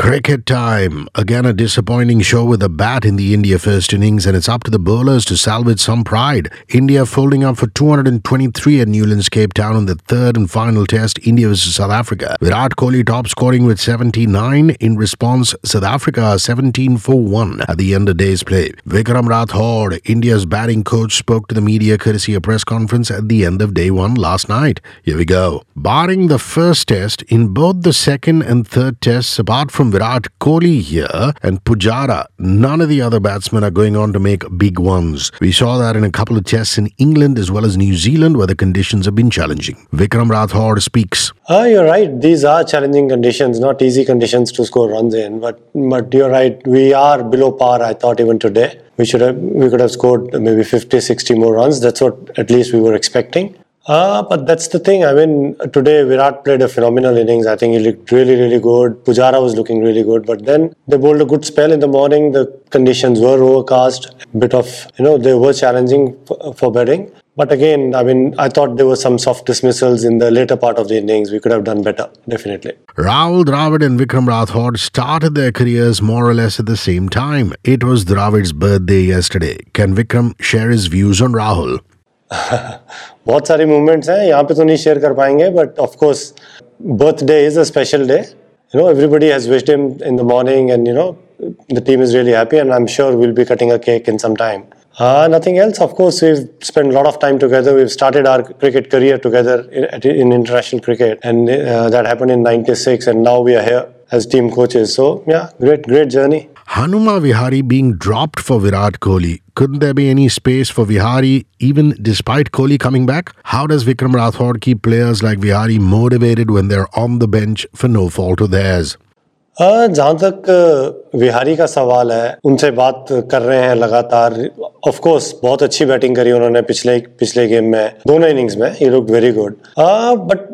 Cricket time. Again, a disappointing show with a bat in the India first innings, and it's up to the bowlers to salvage some pride. India folding up for 223 at Newlands, Cape Town in the third and final test, India vs South Africa. Virat Kohli top scoring with 79. In response, South Africa 17-4-1 at the end of day's play. Vikram Rathour, India's batting coach, spoke to the media courtesy a press conference at the end of day one last night. Here we go. Barring the first test, in both the second and third tests, apart from Virat Kohli here and Pujara, none of the other batsmen are going on to make big ones. We saw that in a couple of tests in England as well as New Zealand, where the conditions have been challenging. Vikram Rathour speaks. You're right. These are challenging conditions, not easy conditions to score runs in. But you're right. We are below par, I thought, even today. We could have scored maybe 50, 60 more runs. That's what at least we were expecting. But that's the thing. I mean, today Virat played a phenomenal innings. I think he looked really, really good. Pujara was looking really good. But then they bowled a good spell in the morning. The conditions were overcast. They were challenging for batting. But again, I mean, I thought there were some soft dismissals in the later part of the innings. We could have done better, definitely. Rahul Dravid and Vikram Rathour started their careers more or less at the same time. It was Dravid's birthday yesterday. Can Vikram share his views on Rahul? बहुत सारे movements हैं यहाँ पे तो नहीं share कर पाएंगे but of course birthday is a special day you know everybody has wished him in the morning and you know the team is really happy and I am sure we will be cutting a cake in some time nothing else. Of course, we've spent a lot of time together. We've started our cricket career together in international cricket, and that happened in '96. And now we are here as team coaches. So yeah, great journey. Hanuma Vihari being dropped for Virat Kohli. Couldn't there be any space for Vihari, even despite Kohli coming back? How does Vikram Rathour keep players like Vihari motivated when they're on the bench for no fault of theirs? जहाँ तक विहारी का सवाल है उनसे बात कर रहे हैं लगातार ऑफ कोर्स बहुत अच्छी बैटिंग करी उन्होंने पिछले गेम में दोनों इनिंग्स में ही looked very good but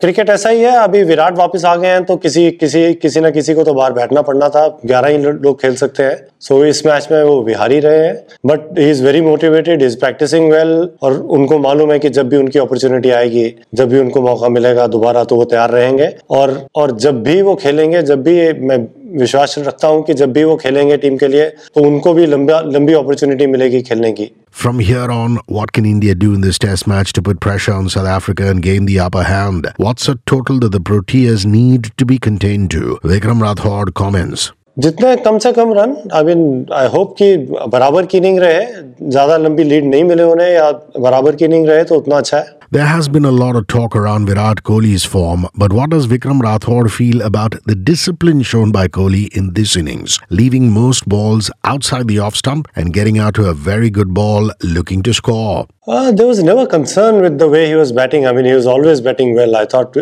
cricket ऐसा ही है अभी विराट वापस आ गए हैं तो किसी ना किसी को तो बाहर बैठना पड़ना था 11 ही लोग खेल सकते हैं सो इस मैच में वो विहारी रहे हैं but he is very motivated is practising well और उनको मालूम है कि जब भी उनकी अपॉर्चुनिटी आएगी जब भी उनको मौका मिलेगा दोबारा तो वो तैयार रहेंगे और जब भी वो खेलेंगे जब भी मैं विश्वास रखता हूं कि जब भी वो खेलेंगे टीम के लिए तो उनको भी लंबी अपॉर्चुनिटी मिलेगी खेलने की From here on, what can India do in this test match to put pressure on South Africa and gain the upper hand? What's a total that the Proteas need to be contained to? Vikram Rathour comments. जितने कम से कम run आई hope कि बराबर की inning रहे ज्यादा लंबी लीड नहीं मिले उन्हें या बराबर की इनिंग रहे तो उतना अच्छा है There has been a lot of talk around Virat Kohli's form, but what does Vikram Rathour feel about the discipline shown by Kohli in this innings, leaving most balls outside the off stump and getting out to a very good ball looking to score? There was never concern with the way he was batting. I mean, he was always batting well. I thought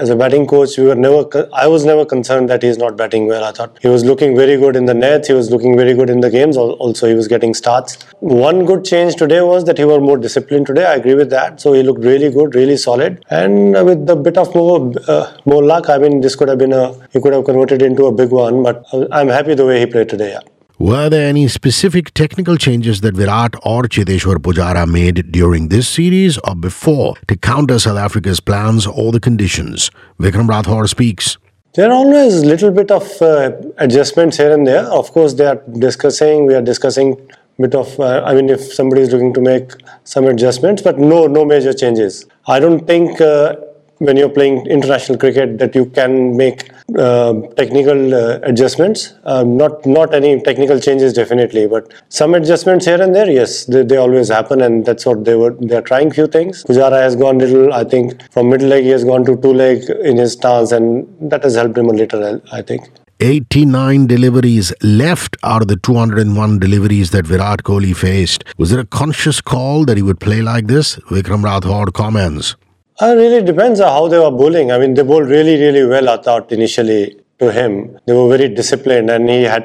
as a batting coach, I was never concerned that he's not batting well. I thought he was looking very good in the nets. He was looking very good in the games. Also, he was getting starts. One good change today was that he was more disciplined today. I agree with that. So he looked really good, really solid, and with a bit of more luck, I mean, this could have been he could have converted into a big one. But I'm happy the way he played today. Yeah. Were there any specific technical changes that Virat or Cheteshwar Pujara made during this series or before to counter South Africa's plans or the conditions? Vikram Rathour speaks. There are always a little bit of adjustments here and there. Of course, we are discussing. If somebody is looking to make some adjustments, but no major changes. I don't think when you're playing international cricket that you can make technical adjustments. Not any technical changes definitely, but some adjustments here and there. Yes, they always happen, and that's what they are trying few things. Pujara has gone little. I think from middle leg he has gone to two leg in his stance, and that has helped him a little. I think. 89 deliveries left out of the 201 deliveries that Virat Kohli faced. Was it a conscious call that he would play like this? Vikram Rathour comments. It really depends on how they were bowling. I mean, they bowled really, really well, I thought, initially to him. They were very disciplined and I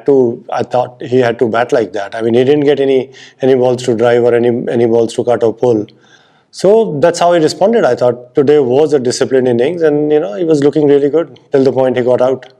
thought he had to bat like that. I mean, he didn't get any balls to drive or any balls to cut or pull. So that's how he responded, I thought. Today was a disciplined innings and, he was looking really good till the point he got out.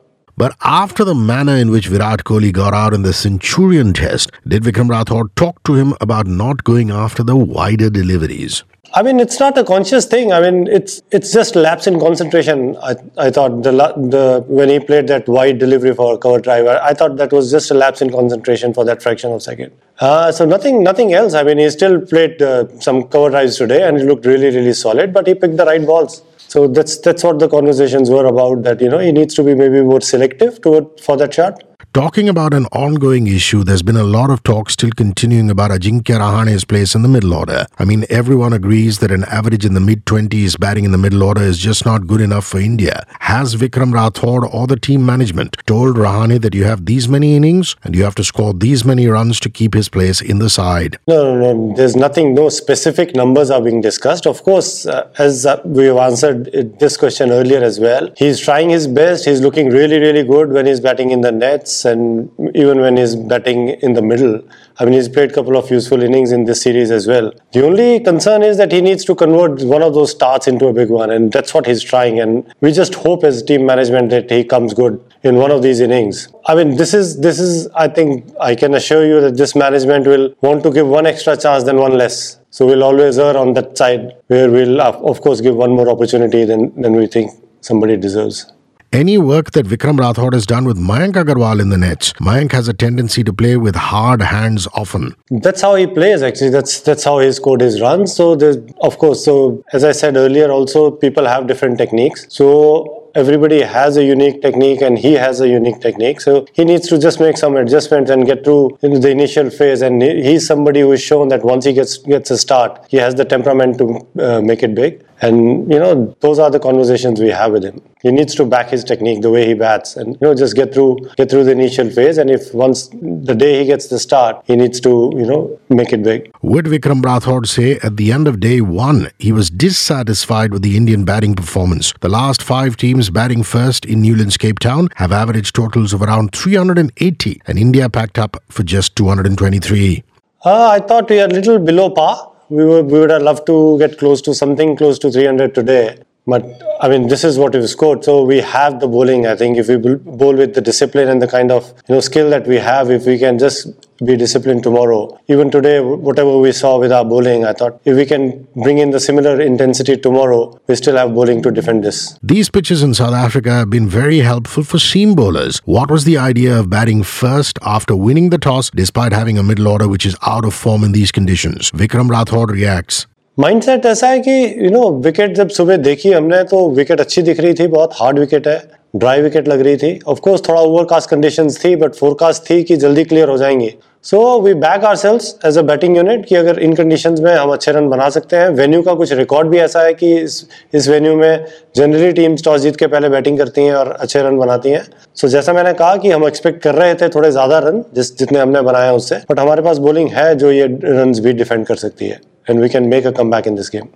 But after the manner in which Virat Kohli got out in the Centurion test, did Vikram Rathour talk to him about not going after the wider deliveries? I mean, it's not a conscious thing. I mean, it's just lapse in concentration. I thought the when he played that wide delivery for cover drive, I thought that was just a lapse in concentration for that fraction of a second. So nothing else. I mean, he still played some cover drives today and he looked really, really solid, but he picked the right balls. So that's what the conversations were about, that, you know, he needs to be maybe more selective for that shot. Talking about an ongoing issue, there's been a lot of talk still continuing about Ajinkya Rahane's place in the middle order. I mean, everyone agrees that an average in the mid-20s batting in the middle order is just not good enough for India. Has Vikram Rathour or the team management told Rahane that you have these many innings and you have to score these many runs to keep his place in the side? No. There's nothing, no specific numbers are being discussed. Of course, as we've answered this question earlier as well, he's trying his best. He's looking really, really good when he's batting in the nets. And even when he's batting in the middle, I mean, he's played a couple of useful innings in this series as well. The only concern is that he needs to convert one of those starts into a big one, and that's what he's trying. And we just hope as team management that he comes good in one of these innings. I mean, this is. I think I can assure you that this management will want to give one extra chance than one less. So we'll always err on that side where we'll, of course, give one more opportunity than we think somebody deserves. Any work that Vikram Rathour has done with Mayank Agarwal in the nets, Mayank has a tendency to play with hard hands often. That's how he plays, actually. That's how he scored his runs. So, of course, so as I said earlier, also people have different techniques. So everybody has a unique technique, and he has a unique technique. So he needs to just make some adjustments and get through the initial phase. And he's somebody who is shown that once he gets a start, he has the temperament to make it big. And, you know, those are the conversations we have with him. He needs to back his technique, the way he bats, and, you know, just get through the initial phase. And if once the day he gets the start, he needs to, you know, make it big. Would Vikram Rathour say at the end of day one, he was dissatisfied with the Indian batting performance? The last five teams batting first in Newlands, Cape Town have average totals of around 380, and India packed up for just 223. I thought we are a little below par. We would have loved to get close to something close to 300 today. But, I mean, this is what we've scored. So we have the bowling. I think if we bowl with the discipline and the kind of, you know, skill that we have, if we can just be disciplined tomorrow. Even today, whatever we saw with our bowling, I thought if we can bring in the similar intensity tomorrow, we still have bowling to defend this. These pitches in South Africa have been very helpful for seam bowlers. What was the idea of batting first after winning the toss despite having a middle order which is out of form in these conditions? Vikram Rathour reacts. Mindset ऐसा है कि you know wicket जब सुबह देखी हमने तो wicket अच्छी दिख रही थी, बहुत हार्ड विकेट है, ड्राई विकेट लग रही थी. ऑफ कोर्स थोड़ा ओवरकास्ट कंडीशंस थी, बट फोरकास्ट थी कि जल्दी क्लियर हो जाएंगे. So we back ourselves as a batting unit कि अगर इन कंडीशंस में हम अच्छे रन बना सकते हैं. वेन्यू का कुछ रिकॉर्ड भी ऐसा है कि इस वेन्यू में जनरली टीम्स टॉस जीत के पहले बैटिंग करती हैं और अच्छे रन बनाती हैं. सो जैसा मैंने कहा कि हम एक्सपेक्ट कर रहे थे थोड़े ज़्यादा रन जितने हमने बनाए उससे, बट हमारे पास बॉलिंग है जो ये रन भी डिफेंड कर सकती है. And we can make a comeback in this game.